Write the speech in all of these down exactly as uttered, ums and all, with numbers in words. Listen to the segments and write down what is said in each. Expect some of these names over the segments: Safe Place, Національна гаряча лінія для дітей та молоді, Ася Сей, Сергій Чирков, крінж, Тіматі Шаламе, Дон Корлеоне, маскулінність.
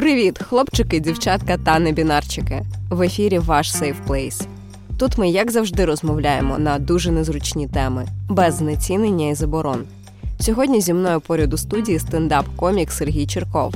Привіт, хлопчики, дівчатка та небінарчики! В ефірі ваш Safe Place. Тут ми, як завжди, розмовляємо на дуже незручні теми, без знецінення і заборон. Сьогодні зі мною поряд у студії стендап-комік Сергій Чирков.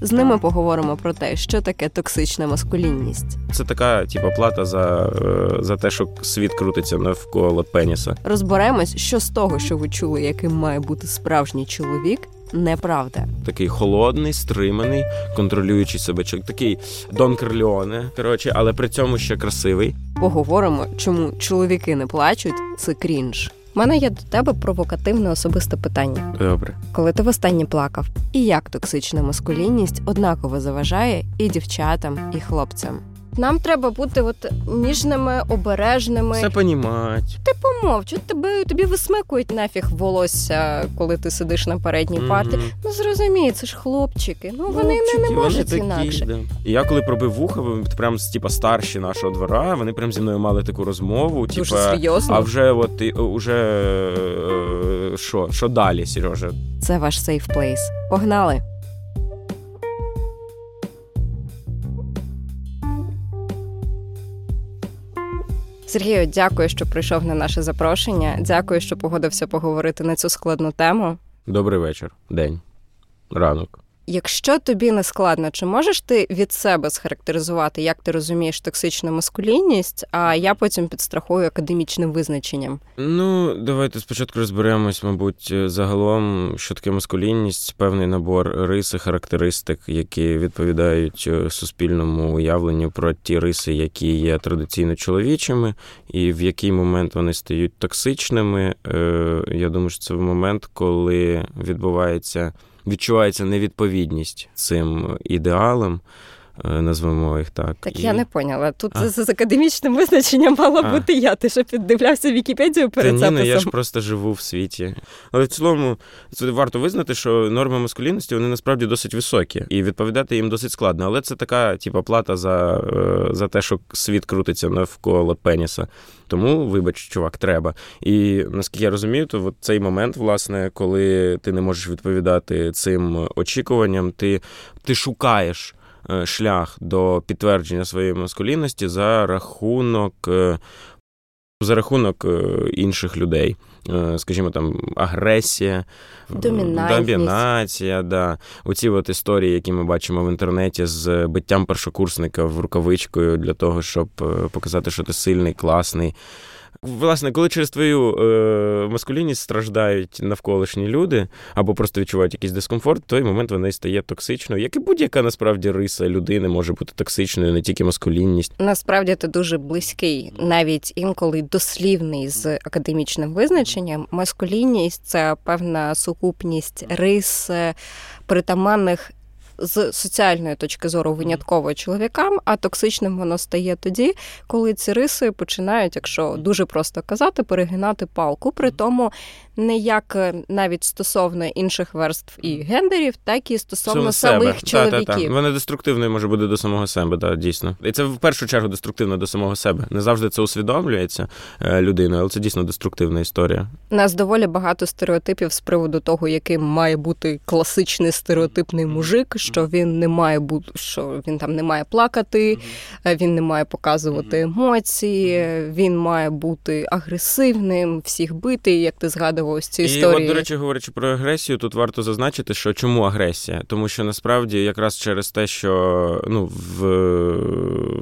З ними поговоримо про те, що таке токсична маскулінність. Це така, типу, плата за, за те, що світ крутиться навколо пеніса. Розберемось, що з того, що ви чули, яким має бути справжній чоловік, неправда. Такий холодний, стриманий, контролюючий себе чоловік. Такий Дон Корлеоне, коротше, але при цьому ще красивий. Поговоримо, чому чоловіки не плачуть – це крінж. У мене є до тебе провокативне особисте питання. Добре. Коли ти востаннє плакав? І як токсична маскулінність однаково заважає і дівчатам, і хлопцям? Нам треба бути от ніжними, обережними. Все понімать. Ти помовчу, тобі, тобі висмикують нафіг волосся, коли ти сидиш на передній mm-hmm. парті. Ну, зрозумій, це ж хлопчики. Ну, хлопчики, вони не, не можуть вони такі, інакше. Да. І я коли пробив вуха, прям типа, старші нашого двора, вони прям зі мною мали таку розмову. Дуже типа, серйозно. А вже от, і, уже, що, що далі, Сережа? Це ваш Safe Place. Погнали! Сергію, дякую, що прийшов на наше запрошення. Дякую, що погодився поговорити на цю складну тему. Добрий вечір, день, ранок. Якщо тобі не складно, чи можеш ти від себе схарактеризувати, як ти розумієш токсичну маскулінність, а я потім підстрахую академічним визначенням? Ну, давайте спочатку розберемось, мабуть, загалом, що таке маскулінність, певний набор рис і характеристик, які відповідають суспільному уявленню про ті риси, які є традиційно чоловічими, і в який момент вони стають токсичними. Я думаю, що це момент, коли відбувається... відчувається невідповідність цим ідеалам, назвемо їх так. Так і... я не поняла. Тут а? з академічним визначенням мало а? бути я. Ти що, піддивлявся Вікіпедію перед Та, записом? Ні, ну, я ж просто живу в світі. Але в цілому це варто визнати, що норми маскулінності, вони насправді досить високі. І відповідати їм досить складно. Але це така, типа, плата за, за те, що світ крутиться навколо пеніса. Тому, вибач, чувак, треба. І, наскільки я розумію, то от цей момент, власне, коли ти не можеш відповідати цим очікуванням, ти, ти шукаєш шлях до підтвердження своєї маскулінності за рахунок, за рахунок інших людей. Скажімо, там, агресія, домінація, да. Оці от історії, які ми бачимо в інтернеті з биттям першокурсника в рукавичкою для того, щоб показати, що ти сильний, класний. Власне, коли через твою е, маскулінність страждають навколишні люди або просто відчувають якийсь дискомфорт, в той момент вона і стає токсичною. Як і будь-яка, насправді, риса людини може бути токсичною, не тільки маскулінність. Насправді, ти дуже близький, навіть інколи дослівний з академічним визначенням. Маскулінність – це певна сукупність рис притаманних з соціальної точки зору винятково чоловікам, а токсичним воно стає тоді, коли ці риси починають, якщо дуже просто казати, перегинати палку, при тому не як навіть стосовно інших верств і гендерів, так і стосовно самих чоловіків. Та, та, та. Вона деструктивною може бути до самого себе, так, дійсно. І це в першу чергу деструктивно до самого себе. Не завжди це усвідомлюється людиною, але це дійсно деструктивна історія. У нас доволі багато стереотипів з приводу того, яким має бути класичний стереотипний мужик, що він не має бути, що він там не має плакати, він не має показувати емоції, він має бути агресивним, всіх бити, як ти згадував ось ці історії. І от, до речі, говорячи про агресію, тут варто зазначити, що чому агресія? Тому що насправді якраз через те, що ну, в,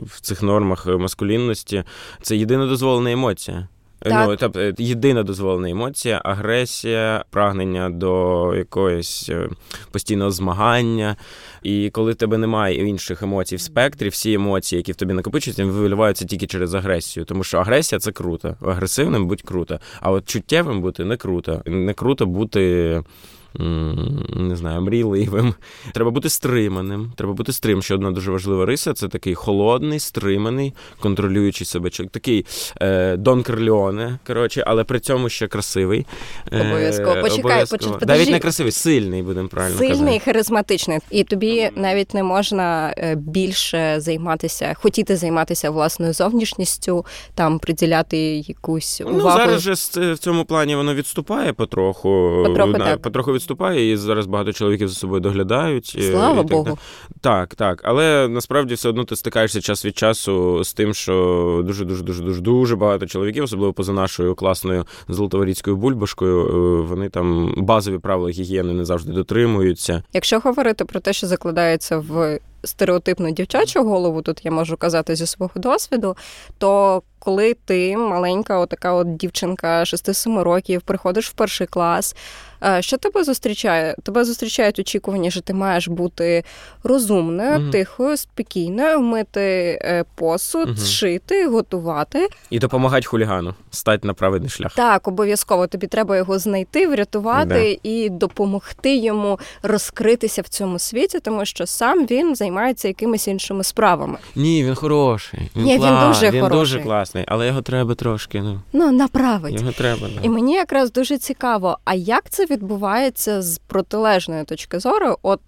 в цих нормах маскулінності це єдина дозволена емоція. Так. Ну, тобто, єдина дозволена емоція, агресія, прагнення до якогось постійного змагання. І коли тебе немає інших емоцій в спектрі, всі емоції, які в тобі накопичуються, виливаються тільки через агресію. Тому що агресія – це круто. Агресивним будь круто. А от чуттєвим бути не круто. Не круто бути... не знаю, мрійливим. Треба бути стриманим. Треба бути стрим. Ще одна дуже важлива риса – це такий холодний, стриманий, контролюючий себе чоловік. Такий е, Дон Корлеоне, коротше, але при цьому ще красивий. Е, обов'язково. Почекай, почекай. Навіть не красивий, сильний, будемо правильно сильний, казати. Сильний, харизматичний. І тобі навіть не можна більше займатися, хотіти займатися власною зовнішністю, там, приділяти якусь увагу. Ну, зараз же в цьому плані воно відступає потроху. Потроху, на, так. Потроху відступає. відступає, і зараз багато чоловіків за собою доглядають. Слава і, і Богу. Так, так, так. Але насправді все одно ти стикаєшся час від часу з тим, що дуже-дуже-дуже дуже багато чоловіків, особливо поза нашою класною золотоворіцькою бульбашкою, вони там базові правила гігієни не завжди дотримуються. Якщо говорити про те, що закладається в стереотипну дівчачу голову, тут я можу казати зі свого досвіду, то коли ти, маленька отака от дівчинка шести-семи років, приходиш в перший клас, що тебе зустрічає? Тебе зустрічають очікування, що ти маєш бути розумною, угу. тихою, спокійною, мити посуд, угу. шити, готувати. І допомагати хулігану, стати на правильний шлях. Так, обов'язково. Тобі треба його знайти, врятувати да. і допомогти йому розкритися в цьому світі, тому що сам він займається якимись іншими справами. Ні, він хороший. Він, Ні, клас, він дуже він хороший. Дуже клас. Але його треба трошки, ну. Ну, направить. Його треба, да. І мені якраз дуже цікаво, а як це відбувається з протилежної точки зору? От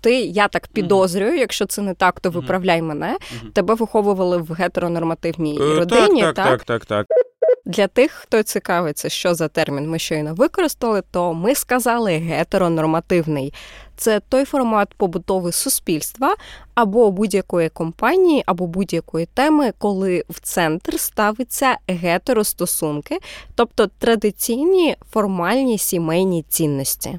ти, я так підозрюю, якщо це не так, то виправляй мене. Тебе виховували в гетеронормативній родині, так? Так, так, так, так. Для тих, хто цікавиться, що за термін ми щойно використали, то ми сказали гетеронормативний. Це той формат побутового суспільства або будь-якої компанії, або будь-якої теми, коли в центр ставиться гетеростосунки, тобто традиційні формальні сімейні цінності.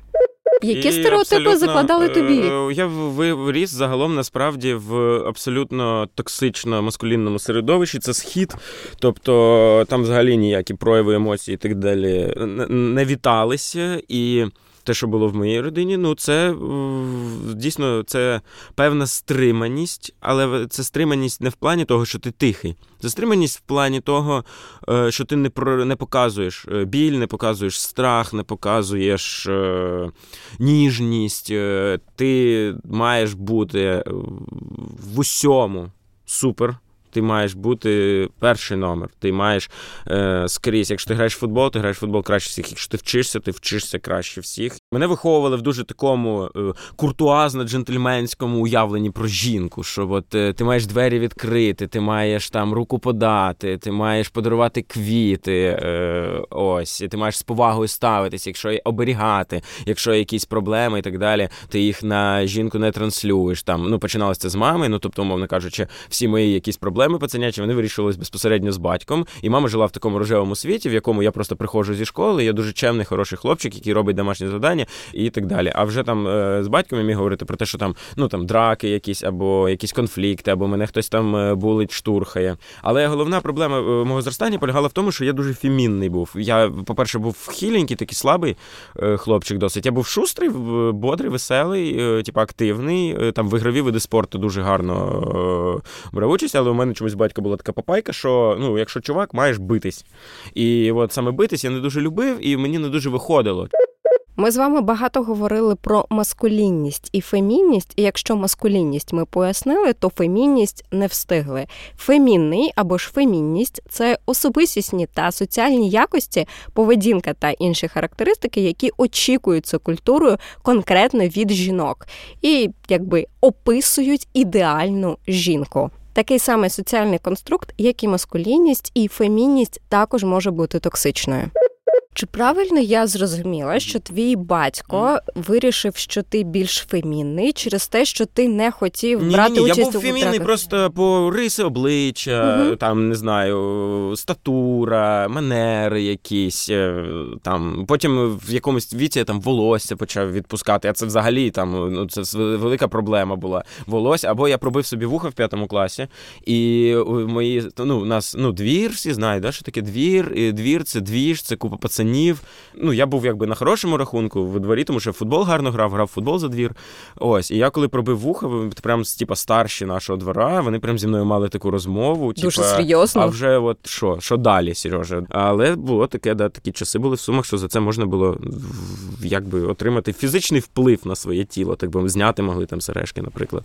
Які і стереотипи закладали тобі? Я виріс загалом, насправді, в абсолютно токсично-маскулінному середовищі. Це схід, тобто там взагалі ніякі прояви емоцій і так далі не віталися. І те, що було в моїй родині, ну це дійсно це певна стриманість, але це стриманість не в плані того, що ти тихий. Це стриманість в плані того, що ти не, про, не показуєш біль, не показуєш страх, не показуєш е, ніжність. Ти маєш бути в усьому супер. Ти маєш бути перший номер, ти маєш е, скрізь. Якщо ти граєш в футбол, ти граєш в футбол краще всіх. Якщо ти вчишся, ти вчишся краще всіх. Мене виховували в дуже такому е, куртуазно-джентльменському уявленні про жінку, що от, е, ти маєш двері відкрити, ти маєш там руку подати, ти маєш подарувати квіти, е, ось, і ти маєш з повагою ставитись, якщо оберігати, якщо якісь проблеми і так далі, ти їх на жінку не транслюєш. Там, ну, починалося це з мами, ну, тобто, умовно кажучи, всі мої якісь проблеми Проблеми пацанячі, вони вирішувалися безпосередньо з батьком, і мама жила в такому рожевому світі, в якому я просто приходжу зі школи, я дуже чемний, хороший хлопчик, який робить домашні завдання і так далі. А вже там з батьком я міг говорити про те, що там, ну, там драки якісь, або якісь конфлікти, або мене хтось там булить, штурхає. Але головна проблема мого зростання полягала в тому, що я дуже фемінний був. Я, по-перше, був хіленький, такий слабий хлопчик досить. Я був шустрий, бодрий, веселий, типу активний, там в ігрові види спорту дуже гарно брав участь, але у мене чомусь батька була така папайка, що, ну, якщо чувак, маєш битись. І от саме битись я не дуже любив, і мені не дуже виходило. Ми з вами багато говорили про маскулінність і фемінність, і якщо маскулінність ми пояснили, то фемінність не встигли. Фемінний або ж фемінність – це особистісні та соціальні якості, поведінка та інші характеристики, які очікуються культурою конкретно від жінок і, якби, описують ідеальну жінку. Такий самий соціальний конструкт, як і маскулінність, і фемінність також може бути токсичною. Чи правильно я зрозуміла, що твій батько вирішив, що ти більш фемінний через те, що ти не хотів ні, брати ні, участь у витраках? Ні, я був фемінний просто по риси обличчя, угу. там, не знаю, статура, манери якісь, там, потім в якомусь віці я там волосся почав відпускати, а це взагалі там, ну, це велика проблема була, волосся, або я пробив собі вуха в п'ятому класі, і мої, ну, у нас, ну, двір, всі знають, да, що таке двір, і двір, це двіж, це купа пацанів. Ну, я був якби на хорошому рахунку в дворі, тому що футбол гарно грав, грав футбол за двір. Ось, і я коли пробив вуха, прям типа старші нашого двора, вони прям зі мною мали таку розмову, типа, дуже серйозно. А вже от що, що далі, Сережа? Але було таке, да, такі часи були в Сумах, що за це можна було якби отримати фізичний вплив на своє тіло, так би зняти могли там сережки, наприклад,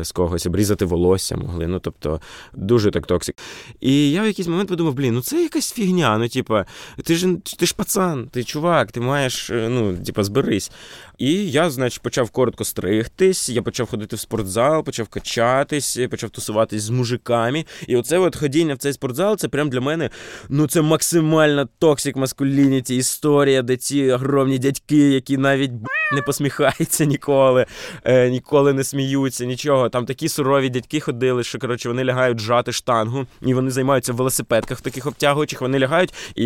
з когось, обрізати волосся могли, ну, тобто, дуже так токсик. І я в якийсь момент подумав, блін, ну це якась фігня, ну, типа, ти ж ти ж пацан, ти чувак, ти маєш, ну, типа, зберись. І я, значить, почав коротко стригтись, я почав ходити в спортзал, почав качатись, почав тусуватись з мужиками. І оце от ходіння в цей спортзал, це прям для мене, ну, це максимально токсик-маскулініті історія, де ці огромні дядьки, які навіть, б**, не посміхаються ніколи, е, ніколи не сміються, нічого. Там такі сурові дядьки ходили, що, коротше, вони лягають жати штангу, і вони займаються в велосипедках таких обтягуючих, вони лягають, і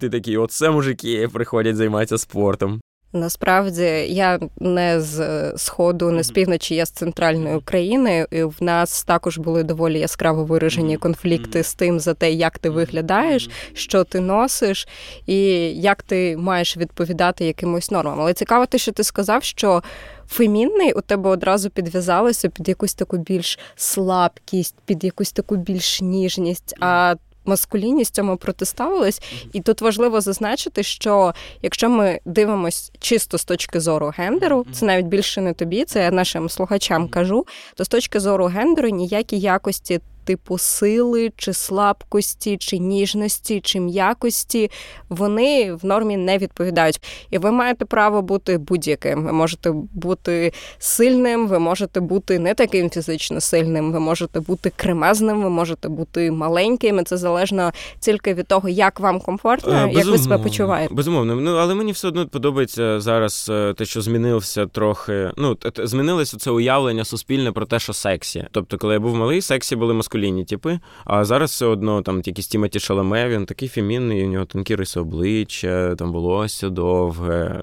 ти такий, оце мужики приходять, займаються спортом. Насправді, я не з Сходу, не з півночі, я з центральної України. І в нас також були доволі яскраво виражені конфлікти з тим за те, як ти виглядаєш, що ти носиш і як ти маєш відповідати якимось нормам. Але цікаво те, що ти сказав, що фемінний у тебе одразу підв'язалося під якусь таку більш слабкість, під якусь таку більш ніжність, а маскулінність цьому протиставилась. І тут важливо зазначити, що якщо ми дивимось чисто з точки зору гендеру, це навіть більше не тобі, це я нашим слухачам кажу, то з точки зору гендеру ніякі якості типу сили, чи слабкості, чи ніжності, чи м'якості, вони в нормі не відповідають. І ви маєте право бути будь-яким. Ви можете бути сильним, ви можете бути не таким фізично сильним, ви можете бути кремезним, ви можете бути маленьким. І це залежно тільки від того, як вам комфортно, а, як ви себе почуваєте. Безумовно. Ну, але мені все одно подобається зараз те, що змінився трохи. Ну, змінилося це уявлення суспільне про те, що сексі. Тобто, коли я був малий, сексі були маскулінні типи, а зараз все одно там якийсь Тіматі Шаламе, він такий фемінний, у нього тонкі риси обличчя, там волосся довге.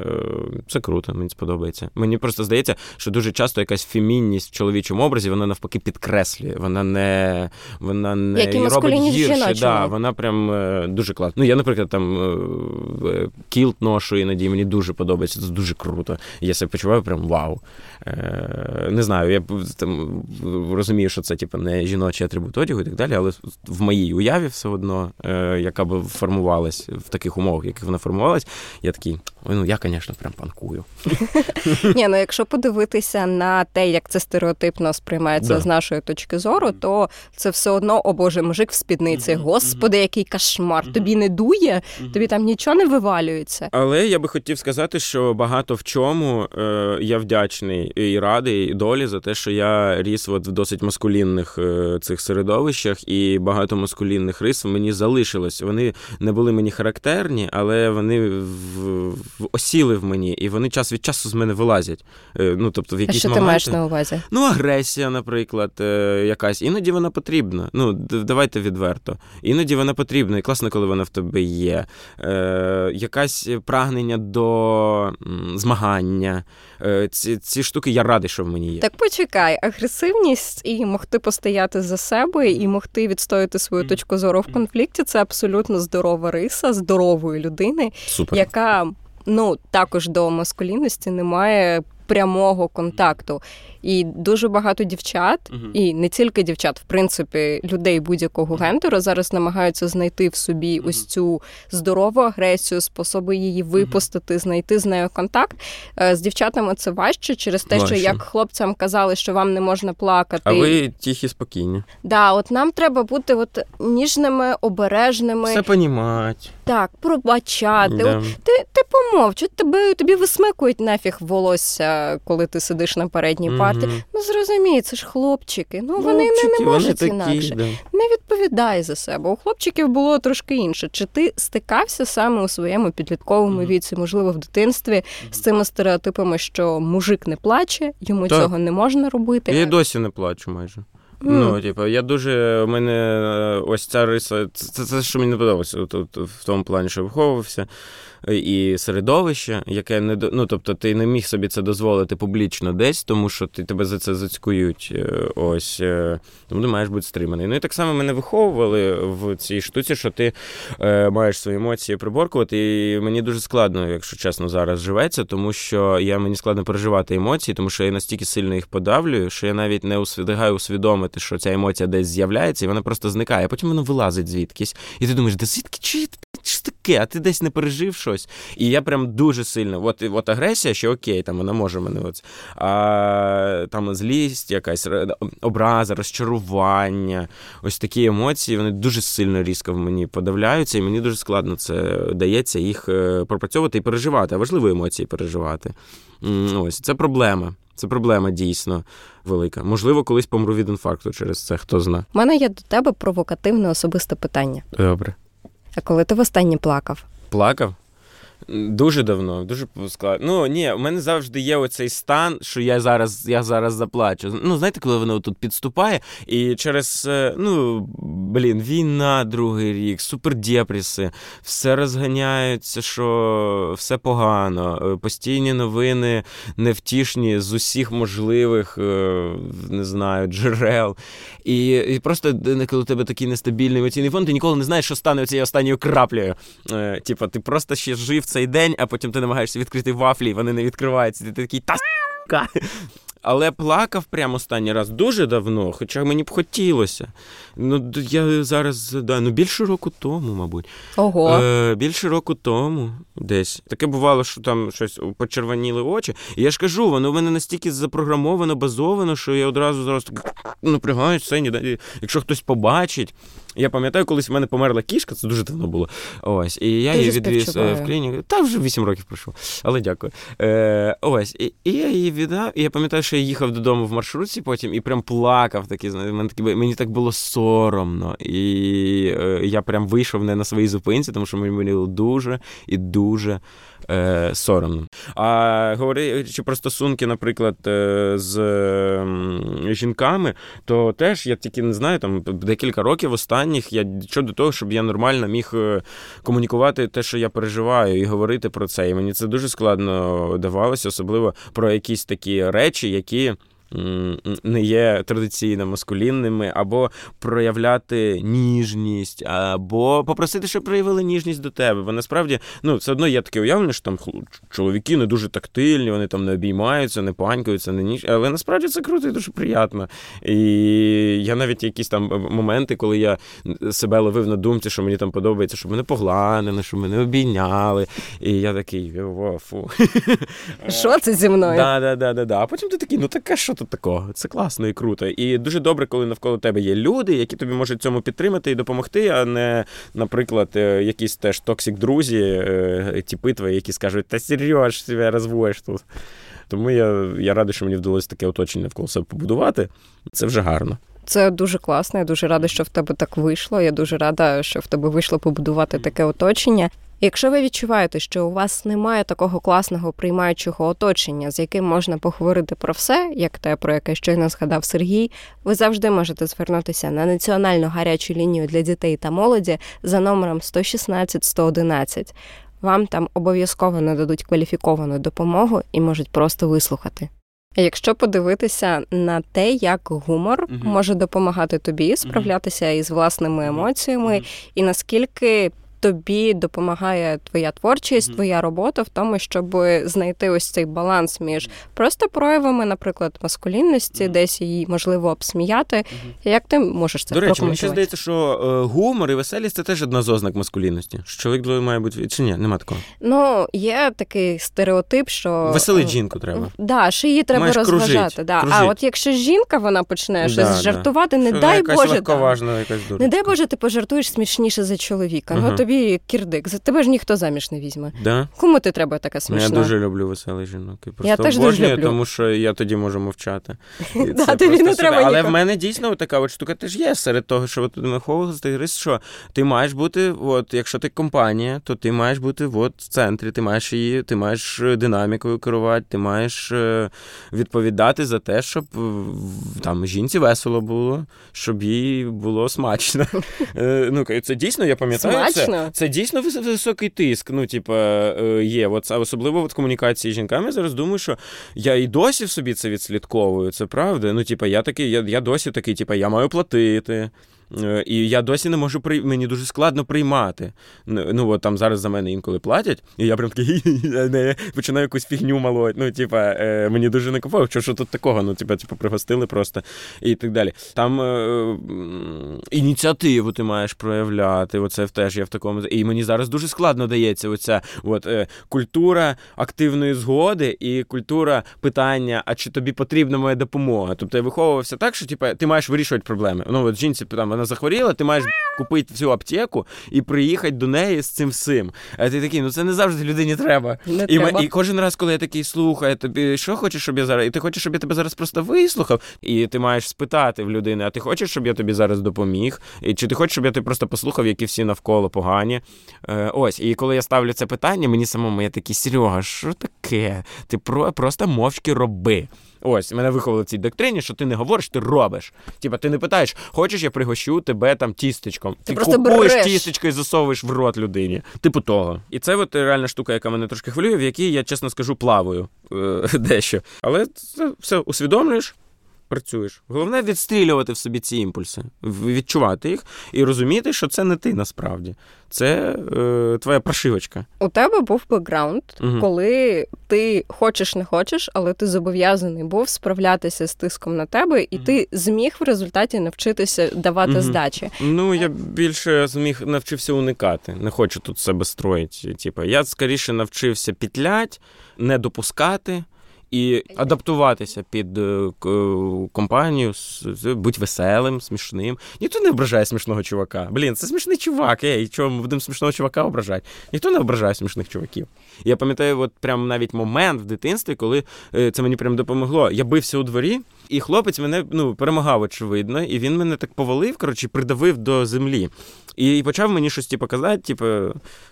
Це круто, мені сподобається. Мені просто здається, що дуже часто якась фемінність в чоловічому образі, вона навпаки підкреслює, вона не, вона не робить гірше, да, вона прям дуже класна. Ну, я, наприклад, там кілт ношу іноді, мені дуже подобається, це дуже круто. Я себе почуваю прям вау. Не знаю, я там розумію, що це типу не жіночі атрибут одягу і так далі, але в моїй уяві все одно, е, яка би формувалась в таких умовах, в яких вона формувалась, я такий, ой, ну я, звісно, прям панкую. Ні, ну якщо подивитися на те, як це стереотипно сприймається з нашої точки зору, то це все одно, о боже, мужик в спідниці, господи, який кошмар, тобі не дує, тобі там нічого не вивалюється. Але я би хотів сказати, що багато в чому е, я вдячний і радий, і долі за те, що я ріс от в досить маскулінних е, цих середовищах, і багато маскулінних рис мені залишилось. Вони не були мені характерні, але вони в, в осіли в мені, і вони час від часу з мене вилазять. Ну, тобто, в якісь а що моменти... ти маєш на увазі? Ну, агресія, наприклад, якась. Іноді вона потрібна. Ну, давайте відверто. Іноді вона потрібна, і класно, коли вона в тебе є. Е, якась прагнення до змагання. Е, ці, ці штуки я радий, що в мені є. Так почекай, агресивність і могти постояти за себе і могти відстояти свою точку зору в конфлікті, це абсолютно здорова риса здорової людини, супер, яка, ну, також до маскулінності не має прямого контакту. І дуже багато дівчат, uh-huh. і не тільки дівчат, в принципі, людей будь-якого гендеру зараз намагаються знайти в собі uh-huh. ось цю здорову агресію, способи її випустити, uh-huh. знайти з нею контакт. З дівчатами це важче через те, важче. Що як хлопцям казали, що вам не можна плакати. А ви тихі, спокійні. Да, от нам треба бути от ніжними, обережними. Все понімати. Так, пробачати. Да. От, ти, ти помовчу, тобі, тобі висмикують нафіг волосся, коли ти сидиш на передній uh-huh. парті. Mm-hmm. Ну, зрозумій, це ж хлопчики. Ну, ну вони не, не можуть такі, інакше. Да. Не відповідай за себе. У хлопчиків було трошки інше. Чи ти стикався саме у своєму підлітковому mm-hmm. віці, можливо, в дитинстві, mm-hmm. з цими стереотипами, що мужик не плаче, йому так. цього не можна робити? Я досі не плачу майже. Mm. Ну, типу, я дуже, у мене ось ця риса, це те, що мені не подобалося тут, в тому плані, що виховувався, і середовище, яке не, ну, тобто ти не міг собі це дозволити публічно десь, тому що ти, тебе за це зацькують, ось, тому ти маєш бути стриманий. Ну, і так само мене виховували в цій штуці, що ти е, маєш свої емоції приборкувати, і мені дуже складно, якщо чесно, зараз живеться, тому що я, мені складно переживати емоції, тому що я настільки сильно їх подавлюю, що я навіть не усвідомляю, усвідомити, що ця емоція десь з'являється, і вона просто зникає, а потім вона вилазить звідкись. І ти думаєш, де звідки? Чи, чи, чи, таке, а ти десь не пережив щось. І я прям дуже сильно, от, от агресія, що окей, там вона може мене, от, а, там злість якась, образа, розчарування, ось такі емоції, вони дуже сильно різко в мені подавляються, і мені дуже складно це дається їх пропрацьовувати і переживати, а важливо емоції переживати. Ось, це проблема. Це проблема дійсно велика. Можливо, колись помру від інфаркту через це, хто знає. У мене є до тебе провокативне особисте питання. Добре. А коли ти востаннє плакав? Плакав? Дуже давно, дуже складно. Ну, ні, в мене завжди є оцей стан, що я зараз, я зараз заплачу. Ну, знаєте, коли воно тут підступає, і через, ну, блін, війна другий рік, супердепреси, все розганяється, що все погано, постійні новини невтішні з усіх можливих, не знаю, джерел. І, і просто, коли у тебе такий нестабільний емоційний фон, ти ніколи не знаєш, що стане цією останньою краплею. Типа, ти просто ще жив цей день, а потім ти намагаєшся відкрити вафлі, вони не відкриваються, ти такий та с**ка. Але плакав прямо останній раз дуже давно, хоча мені б хотілося. Ну, я зараз, да, ну, більше року тому, мабуть. Ого. Е, більше року тому десь. Таке бувало, що там щось почервоніли очі. І я ж кажу, воно в мене настільки запрограмовано, базовано, що я одразу зараз так напрягаю сцені. Якщо хтось побачить. Я пам'ятаю, колись в мене померла кішка, це дуже давно було. Ось, і я ти її відвіз в клініку. Та вже вісім років пройшло, але дякую. Е, ось, і, і я її віддав, і я пам'ятаю, що я їхав додому в маршрутці потім і прям плакав. Такий, мені, такі, мені так було соромно. І е, я прям вийшов не на своїй зупинці, тому що мені було дуже і дуже е, соромно. А говорячи про стосунки, наприклад, е, з е, жінками, то теж, я тільки не знаю, там декілька років останні, я дійшов до того, щоб я нормально міг комунікувати те, що я переживаю, і говорити про це. І мені це дуже складно давалося, особливо про якісь такі речі, які не є традиційно маскулінними, або проявляти ніжність, або попросити, щоб проявили ніжність до тебе. Бо насправді, ну, все одно є таке уявлення, що там чоловіки не дуже тактильні, вони там не обіймаються, не панькаються, не ніж. Але насправді це круто і дуже приємно. І я навіть якісь там моменти, коли я себе ловив на думці, що мені там подобається, щоб мене погладили, щоб мене обійняли. І я такий, о, фу. Що це зі мною? Да-да-да-да-да. А потім ти такий, ну таке, що тут такого? Це класно і круто. І дуже добре, коли навколо тебе є люди, які тобі можуть цьому підтримати і допомогти, а не, наприклад, якісь теж токсик-друзі, тіпи твої, які скажуть, та Сереж, себе розводиш тут. Тому я, я радий, що мені вдалося таке оточення навколо себе побудувати. Це вже гарно. Це дуже класно. Я дуже рада, що в тебе так вийшло. Я дуже рада, що в тебе вийшло побудувати таке оточення. Якщо ви відчуваєте, що у вас немає такого класного приймаючого оточення, з яким можна поговорити про все, як те, про яке щойно згадав Сергій, ви завжди можете звернутися на національну гарячу лінію для дітей та молоді за номером сто шістнадцять сто одинадцять. Вам там обов'язково нададуть кваліфіковану допомогу і можуть просто вислухати. Якщо подивитися на те, як гумор mm-hmm. може допомагати тобі справлятися mm-hmm. із власними емоціями, mm-hmm. і наскільки тобі допомагає твоя творчість, твоя робота в тому, щоб знайти ось цей баланс між просто проявами, наприклад, маскулінності, десь її, можливо, обсміяти. Як ти можеш це прокоментувати? До речі, мені ще здається, що гумор і веселість – це теж одна з ознак маскулінності. Що чоловік має бути... Чи ні? Нема такого? Ну, є такий стереотип, що... Веселить жінку треба. Так, да, що її треба маєш розважати. Кружить, да. кружить. А от якщо жінка, вона почне да, щось да. жартувати, не що дай Боже... Не дай Боже, ти пожартуєш смішніше за чоловіка. Угу. Ну, тобі кірдик, за тебе ж ніхто заміж не візьме. Да? Кому ти треба така смішна? Я дуже люблю веселих жінок. І просто я теж дуже люблю. Тому що я тоді можу мовчати. Да, тобі не треба. Але в мене дійсно така от штука теж є серед того, що от меховогіст, що ти маєш бути, от, якщо ти компанія, то ти маєш бути от в центрі, ти маєш її, ти маєш динамікою керувати, ти маєш відповідати за те, щоб там жінці весело було, щоб їй було смачно. Ну, це дійсно, я пам'ятаю це. Смачно? Це дійсно високий тиск, ну, типа, є. От, особливо в комунікації з жінками, я зараз думаю, що я і досі в собі це відслідковую, це правда. Ну, типа, я такий, я, я досі такий, типа, я маю платити. І я досі не можу приймати, мені дуже складно приймати. Ну, от там зараз за мене інколи платять, і я прям такий починаю якусь фігню молоть. Ну, типа, мені дуже не купив, що, що тут такого, ну, типа, типа, пригостили просто і так далі. Там е, ініціативу ти маєш проявляти, оце теж я в такому... І мені зараз дуже складно дається оця от, е, культура активної згоди і культура питання, а чи тобі потрібна моя допомога? Тобто я виховувався так, що типа, ти маєш вирішувати проблеми. Ну, от жінці, там, вона захворіла, ти маєш купити всю аптеку і приїхати до неї з цим всім. А ти такий, ну це не завжди людині треба. Не і, треба. І кожен раз, коли я такий, слухай, я тобі що хочеш, щоб я зараз? І ти хочеш, щоб я тебе зараз просто вислухав? І ти маєш спитати в людини, а ти хочеш, щоб я тобі зараз допоміг? І чи ти хочеш, щоб я тебе просто послухав, які всі навколо погані? Е, ось, і коли я ставлю це питання, мені самому я такий, Серега, що таке? Ти про, просто мовчки роби. Ось, мене виховали в цій доктрині, що ти не говориш, ти робиш. Типа, ти не питаєш, хочеш, я пригощу тебе там тістечком. Ти, ти купуєш береш. Тістечко і засовуєш в рот людині. Типу того. І це от реальна штука, яка мене трошки хвилює, в якій я, чесно скажу, плаваю дещо. Але це все усвідомлюєш, працюєш. Головне відстрілювати в собі ці імпульси, відчувати їх і розуміти, що це не ти насправді. Це е, твоя прошивочка. У тебе був бекграунд, угу. коли ти хочеш, не хочеш, але ти зобов'язаний був справлятися з тиском на тебе, і угу. ти зміг в результаті навчитися давати угу. здачі. Ну, я більше зміг навчився уникати. Не хочу тут себе строїти. Типу, я скоріше навчився петлять, не допускати, і адаптуватися під компанію, будь веселим, смішним. Ніхто не ображає смішного чувака. Блін, це смішний чувак. Ей, чого ми будемо смішного чувака ображати? Ніхто не ображає смішних чуваків. Я пам'ятаю, от прям навіть момент в дитинстві, коли це мені прям допомогло. Я бився у дворі, і хлопець мене, ну, перемагав, очевидно, і він мене так повалив, коротше, придавив до землі. І, і почав мені щось, типу, казати, типу,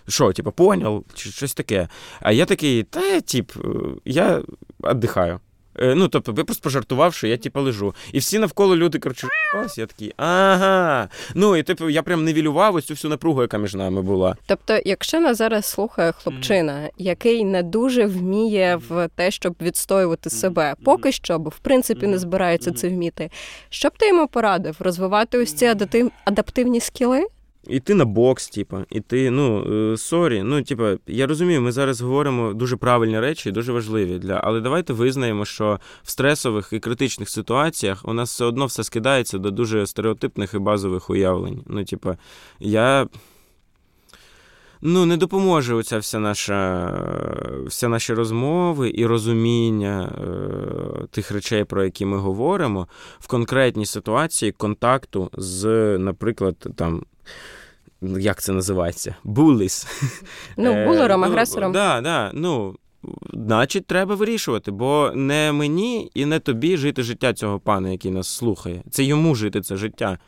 що, типу, поняв, чи щось таке. А я такий, та, тип, я віддихаю. Ну, тобто, я просто пожартував, що я, типу, лежу. І всі навколо люди, коротше, ось, я такий, ага. Ну, і, типу, я прям нівелював ось цю всю напругу, яка між нами була. Тобто, якщо нас зараз слухає хлопчина, mm-hmm. який не дуже вміє в те, щоб відстоювати себе, поки що, бо, в принципі, не збирається це вміти, що б ти йому порадив? Розвивати ось ці адаптивні скіли? Іти на бокс, типа, іти, ну, сорі, ну, типа, я розумію, ми зараз говоримо дуже правильні речі, дуже важливі, для, але давайте визнаємо, що в стресових і критичних ситуаціях у нас все одно все скидається до дуже стереотипних і базових уявлень. Ну, типа, я... Ну, не допоможе оця вся наша, вся наші розмови і розуміння е, тих речей, про які ми говоримо, в конкретній ситуації контакту з, наприклад, там, як це називається? Буліс. Ну, булером, агресором. Так, так, ну... Значить, треба вирішувати, бо не мені і не тобі жити життя цього пана, який нас слухає. Це йому жити це життя.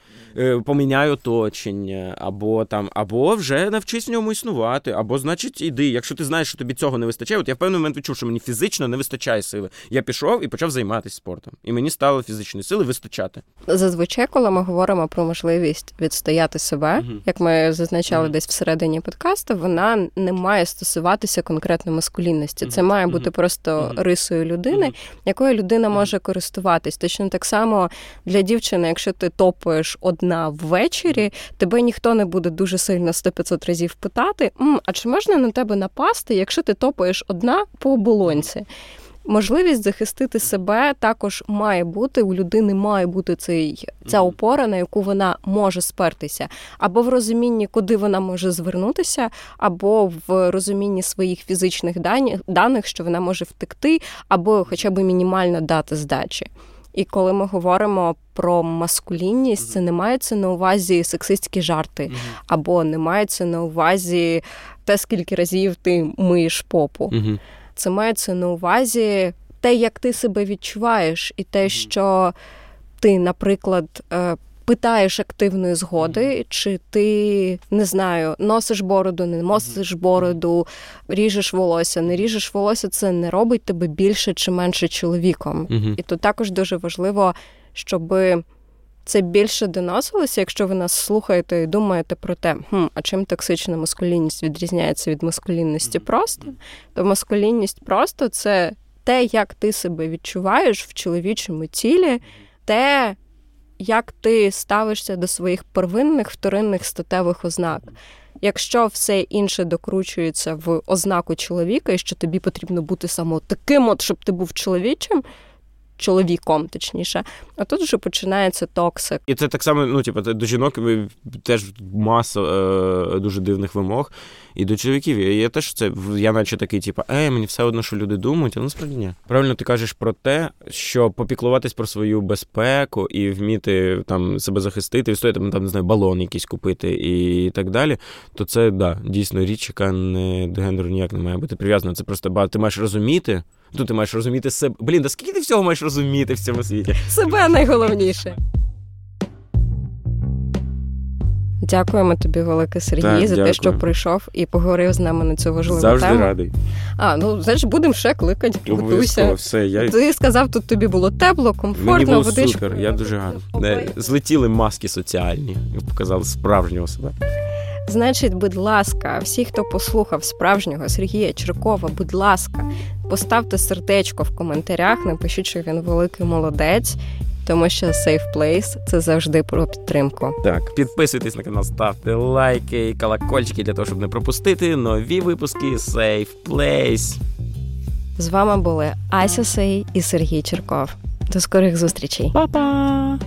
Поміняй оточення, або там, або вже навчись в ньому існувати, або, значить, іди. Якщо ти знаєш, що тобі цього не вистачає, от я в певний момент відчув, що мені фізично не вистачає сили. Я пішов і почав займатися спортом. І мені стало фізичної сили вистачати. Зазвичай, коли ми говоримо про можливість відстояти себе, угу. як ми зазначали угу. десь всередині подкасту, вона не має стосуватися конкретно маскулінності. Це має бути mm-hmm. просто mm-hmm. рисою людини, mm-hmm. якою людина mm-hmm. може користуватись. Точно так само для дівчини, якщо ти топаєш одна ввечері, mm-hmm. тебе ніхто не буде дуже сильно сто-п'ятсот разів питати, М, а чи можна на тебе напасти, якщо ти топаєш одна по оболонці? Можливість захистити себе також має бути, у людини має бути цей, ця опора, на яку вона може спертися. Або в розумінні, куди вона може звернутися, або в розумінні своїх фізичних даних, що вона може втекти, або хоча б мінімально дати здачі. І коли ми говоримо про маскулінність, це не мається на увазі сексистські жарти, або не мається на увазі те, скільки разів ти миєш попу. Це мається на увазі те, як ти себе відчуваєш, і те, що ти, наприклад, питаєш активної згоди, чи ти, не знаю, носиш бороду, не носиш бороду, ріжеш волосся, не ріжеш волосся, це не робить тебе більше чи менше чоловіком. Uh-huh. І тут також дуже важливо, щоб це більше доносилося, якщо ви нас слухаєте і думаєте про те, хм, а чим токсична маскулінність відрізняється від маскулінності просто, то маскулінність просто – це те, як ти себе відчуваєш в чоловічому тілі, те, як ти ставишся до своїх первинних, вторинних статевих ознак. Якщо все інше докручується в ознаку чоловіка, і що тобі потрібно бути саме таким, от, щоб ти був чоловічим, чоловіком, точніше, а тут вже починається токсик. І це так само, ну, типу, до жінок теж маса е- дуже дивних вимог, і до чоловіків. І я теж це, я наче такий, типу, е, мені все одно, що люди думають, але насправді ні. Правильно ти кажеш про те, що попіклуватись про свою безпеку і вміти там себе захистити, відстояти, там, не знаю, балон якийсь купити і так далі, то це, да, дійсно річ, яка не до гендеру ніяк не має бути прив'язана. Це просто, ти маєш розуміти, тут ти маєш розуміти себе. Блін, да скільки ти всього маєш розуміти в цьому світі? Себе найголовніше. Дякуємо тобі, велике, Сергій, так, за дякую. Те, що прийшов і поговорив з нами на цю важливу Завжди тему. Завжди радий. А, ну, знаєш, будемо ще кликати. Обов'язково, все. Я... Ти сказав, тут тобі було тепло, комфортно. Мені було водичку. Супер, я дуже гарно. Злетіли маски соціальні і показали справжнього себе. Значить, будь ласка, всі, хто послухав справжнього Сергія Чиркова, будь ласка, поставте сердечко в коментарях, напишіть, що він великий молодець, тому що Safe Place – це завжди про підтримку. Так, підписуйтесь на канал, ставте лайки і колокольчики для того, щоб не пропустити нові випуски Safe Place. З вами були Ася Сей і Сергій Чирков. До скорих зустрічей. Па-па!